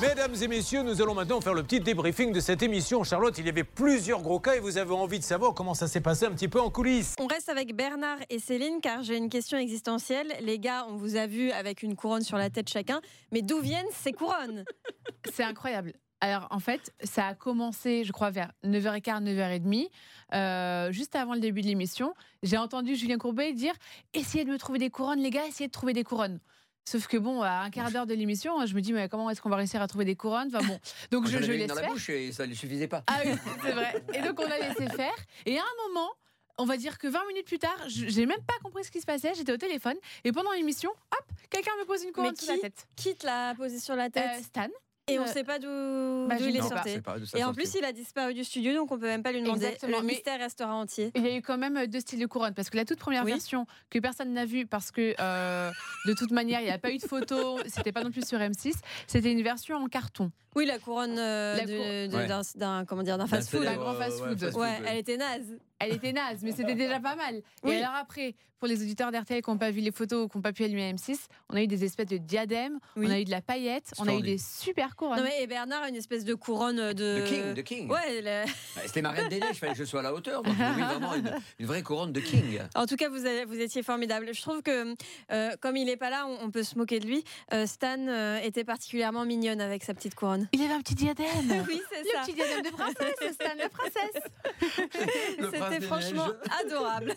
Mesdames et messieurs, nous allons maintenant faire le petit débriefing de cette émission. Charlotte, il y avait plusieurs gros cas et vous avez envie de savoir comment ça s'est passé un petit peu en coulisses. On reste avec Bernard et Céline car j'ai une question existentielle. Les gars, on vous a vu avec une couronne sur la tête chacun, mais d'où viennent ces couronnes? C'est incroyable. Alors en fait, ça a commencé, je crois, vers 9h15, 9h30, juste avant le début de l'émission. J'ai entendu Julien Courbet dire « Essayez de me trouver des couronnes, les gars, essayez de trouver des couronnes ». Sauf que bon, à un quart d'heure de l'émission, je me dis mais comment est-ce qu'on va réussir à trouver des couronnes? Enfin bon, donc je laisse dans faire. La bouche et ça ne suffisait pas. Ah oui, c'est vrai. Et donc on a laissé faire. Et à un moment, on va dire que 20 minutes plus tard, j'ai même pas compris ce qui se passait. J'étais au téléphone et pendant l'émission, hop, quelqu'un me pose une couronne sur la tête. Qui te l'a posée sur la tête? Stan. Et on ne sait pas d'où il est sorti. Et en plus, il a disparu du studio, donc on ne peut même pas lui demander. Exactement. Le mystère restera entier. Il y a eu quand même deux styles de couronne, parce que la toute première version que personne n'a vue, parce que de toute manière, il n'y a pas eu de photo, c'était pas non plus sur M6, c'était une version en carton. Oui, la couronne d'un fast-food. D'un grand fast-food. Elle était naze. Elle était naze, mais c'était déjà pas mal. Oui. Et alors après, pour les auditeurs d'RTL qui n'ont pas vu les photos ou qui n'ont pas pu allumer M6, on a eu des espèces de diadèmes, on a eu de la paillette, on a eu des super couronnes. Non mais et Bernard a une espèce de couronne de... The King. Ouais, c'était ma reine des neiges, il fallait que je sois à la hauteur. Donc, oui, vraiment, une vraie couronne de King. En tout cas, vous étiez formidable. Je trouve que, comme il n'est pas là, on peut se moquer de lui. Stan était particulièrement mignonne avec sa petite couronne. Il avait un petit diadème. Oui, c'est ça. Le petit diadème de princesse, Stan, la princesse. C'était franchement adorable.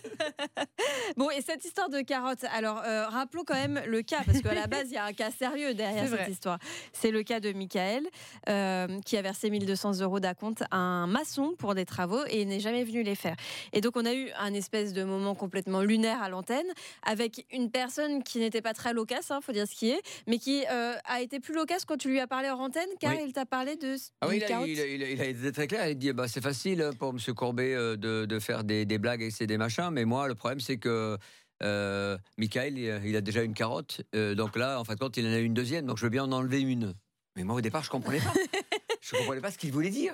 Bon, et cette histoire de carottes, alors rappelons quand même le cas, parce qu'à la base, il y a un cas sérieux derrière cette histoire. C'est le cas de Mickaël, qui a versé 1 200 € d'acompte à un maçon pour des travaux et il n'est jamais venu les faire. Et donc, on a eu un espèce de moment complètement lunaire à l'antenne, avec une personne qui n'était pas très loquace, il faut dire ce qui est, mais qui a été plus loquace quand tu lui as parlé en antenne, car il t'a parlé de carottes. Il a été très clair, il a dit c'est facile pour M. Courbet de faire des blagues et c'est des machins, mais moi le problème c'est que Mickaël il a déjà une carotte, donc là en fin de compte il en a une deuxième, donc je veux bien en enlever une. Mais moi au départ je comprenais pas. Je ne comprenais pas ce qu'il voulait dire.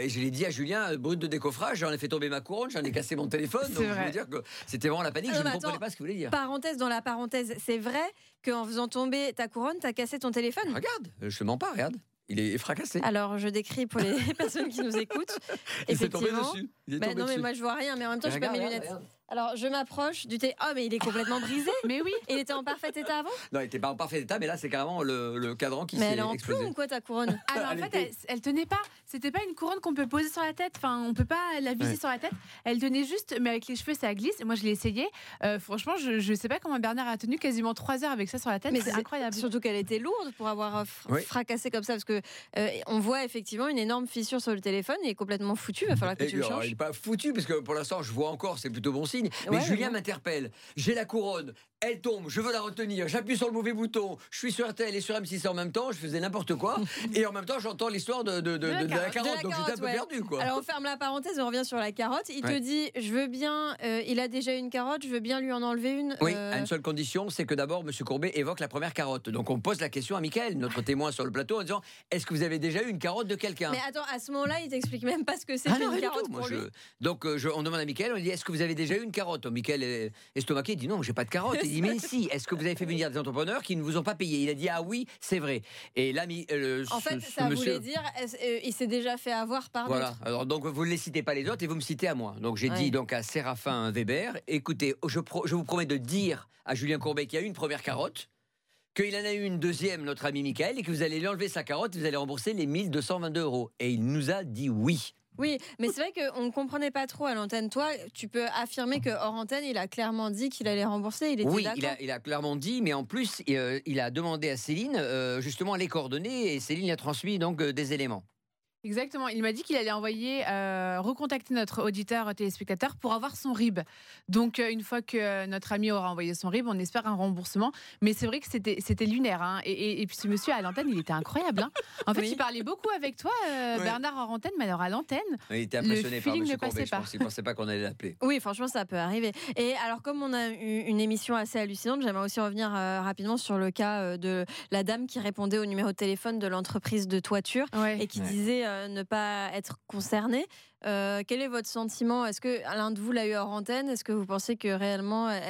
Et je l'ai dit à Julien, brut de décoffrage, j'en ai fait tomber ma couronne, j'en ai cassé mon téléphone. Donc je veux dire que c'était vraiment la panique, je ne comprenais pas ce qu'il voulait dire. Parenthèse dans la parenthèse, c'est vrai qu'en faisant tomber ta couronne, tu as cassé ton téléphone? Regarde, je te mens pas, regarde. Il est fracassé. Alors, je décris pour les personnes qui nous écoutent. Effectivement. Il s'est tombé dessus. Mais moi, je vois rien, mais en même temps, je n'ai pas mes lunettes. Regarde. Alors, je m'approche du thé. Oh, mais il est complètement brisé. Mais oui. Il était en parfait état avant? Non, il n'était pas en parfait état, mais là, c'est carrément le cadran qui s'est explosé. Mais elle est en plomb ou quoi, ta couronne? Alors, en fait, elle ne tenait pas. C'était pas une couronne qu'on peut poser sur la tête. Enfin, on ne peut pas la visser sur la tête. Elle tenait juste, mais avec les cheveux, ça glisse. Moi, je l'ai essayé. Franchement, je ne sais pas comment Bernard a tenu quasiment 3 heures avec ça sur la tête. Mais c'est incroyable. Surtout qu'elle était lourde pour avoir fracassé comme ça. Parce qu'on voit effectivement une énorme fissure sur le téléphone. Il est complètement foutu. Il va falloir que tu le changes. Il n'est pas foutu, parce que pour l'instant, je vois encore. C'est plutôt bon signe. Mais Julien m'interpelle. J'ai la couronne, elle tombe, je veux la retenir, j'appuie sur le mauvais bouton, je suis sur RTL et sur M6 en même temps, je faisais n'importe quoi, et en même temps j'entends l'histoire de la carotte, donc j'étais un peu perdu, quoi. Alors on ferme la parenthèse, on revient sur la carotte, il te dit, je veux bien, il a déjà une carotte, je veux bien lui en enlever une. Oui, à une seule condition, c'est que d'abord M. Courbet évoque la première carotte, donc on pose la question à Mickaël, notre témoin sur le plateau, en disant, est-ce que vous avez déjà eu une carotte de quelqu'un? Mais attends, à ce moment-là, il t'explique même pas ce que c'est une carotte pour lui. Donc on demande à Mickaël, on lui dit, est-ce que vous avez déjà eu une carotte? Mickaël estomaqué dit non, j'ai pas de carotte. Il dit mais si, est-ce que vous avez fait venir des entrepreneurs qui ne vous ont pas payé? Il a dit ah oui, c'est vrai. Et là, ça voulait dire il s'est déjà fait avoir par d'autres. Alors donc vous ne les citez pas les autres et vous me citez à moi. Donc j'ai dit donc à Séraphin Weber, écoutez, je vous promets de dire à Julien Courbet qu'il y a eu une première carotte, qu'il en a eu une deuxième, notre ami Mickaël, et que vous allez lui enlever sa carotte et vous allez rembourser les 1 222 €. Et il nous a dit oui. Oui, mais c'est vrai qu'on ne comprenait pas trop à l'antenne. Toi, tu peux affirmer que hors antenne, il a clairement dit qu'il allait rembourser. Il était d'accord. Il a clairement dit, mais en plus, il a demandé à Céline justement les coordonnées et Céline a transmis donc des éléments. Exactement, il m'a dit qu'il allait envoyer, recontacter notre auditeur téléspectateur pour avoir son RIB. Donc une fois que notre ami aura envoyé son RIB, on espère un remboursement. Mais c'est vrai que c'était lunaire. Hein. Et puis ce monsieur à l'antenne, il était incroyable. Hein. En fait, il parlait beaucoup avec toi, Bernard, en antenne, mais alors à l'antenne, il était impressionné par M. Courbet, je pense qu'il ne pensait pas qu'on allait l'appeler. Oui, franchement, ça peut arriver. Et alors, comme on a eu une émission assez hallucinante, j'aimerais aussi revenir rapidement sur le cas de la dame qui répondait au numéro de téléphone de l'entreprise de toiture et qui disait... ne pas être concerné. Quel est votre sentiment? Est-ce que l'un de vous l'a eu hors antenne? Est-ce que vous pensez que réellement elle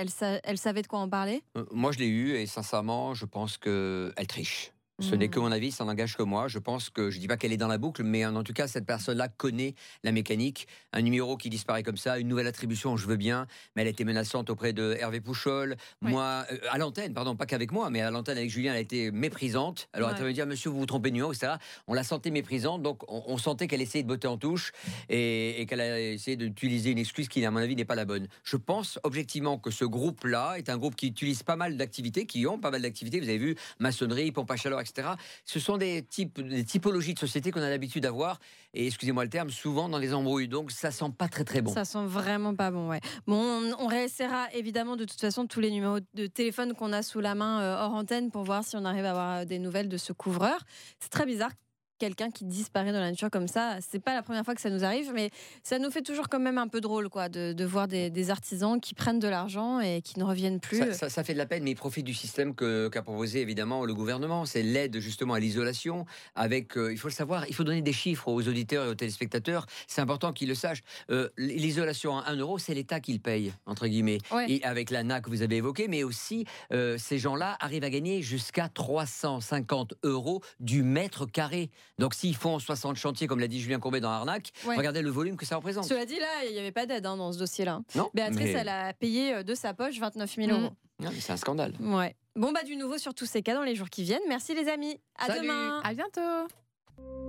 savait de quoi en parler? Moi je l'ai eu et sincèrement je pense qu'elle triche. Ce n'est que mon avis, ça n'engage que moi. Je pense que, je ne dis pas qu'elle est dans la boucle, mais en tout cas, cette personne-là connaît la mécanique. Un numéro qui disparaît comme ça, une nouvelle attribution, je veux bien, mais elle a été menaçante auprès de Hervé Pouchol. Oui. Moi, à l'antenne, pardon, pas qu'avec moi, mais à l'antenne avec Julien, elle a été méprisante. Alors, elle m'a dit, monsieur, vous vous trompez de numéro, etc. On la sentait méprisante, donc on sentait qu'elle essayait de botter en touche et qu'elle a essayé d'utiliser une excuse qui, à mon avis, n'est pas la bonne. Je pense, objectivement, que ce groupe-là est un groupe qui utilise pas mal d'activités, qui ont pas mal d'activités. Vous avez vu, maçonnerie, pompe à chaleur, etc. Ce sont des typologies de société qu'on a l'habitude d'avoir, et excusez-moi le terme, souvent dans les embrouilles. Donc ça sent pas très très bon. Ça sent vraiment pas bon, ouais. Bon, on réessaiera évidemment de toute façon tous les numéros de téléphone qu'on a sous la main hors antenne pour voir si on arrive à avoir des nouvelles de ce couvreur. C'est très bizarre. Quelqu'un qui disparaît dans la nature comme ça, c'est pas la première fois que ça nous arrive, mais ça nous fait toujours quand même un peu drôle, quoi, de voir des artisans qui prennent de l'argent et qui ne reviennent plus. Ça fait de la peine, mais ils profitent du système qu'a proposé évidemment le gouvernement. C'est l'aide justement à l'isolation. Avec, il faut le savoir, il faut donner des chiffres aux auditeurs et aux téléspectateurs. C'est important qu'ils le sachent. L'isolation à 1 euro, c'est l'État qui le paye, entre guillemets. Ouais. Et avec l'ANA que vous avez évoquée, mais aussi ces gens-là arrivent à gagner jusqu'à 350 € du mètre carré. Donc s'ils font 60 chantiers, comme l'a dit Julien Courbet dans Arnaque, regardez le volume que ça représente. Cela dit, là, il n'y avait pas d'aide dans ce dossier-là. Non, Béatrice, elle a payé de sa poche 29 000 €. Non, mais c'est un scandale. Ouais. Bon, bah du nouveau sur tous ces cas dans les jours qui viennent. Merci les amis. À demain. À bientôt.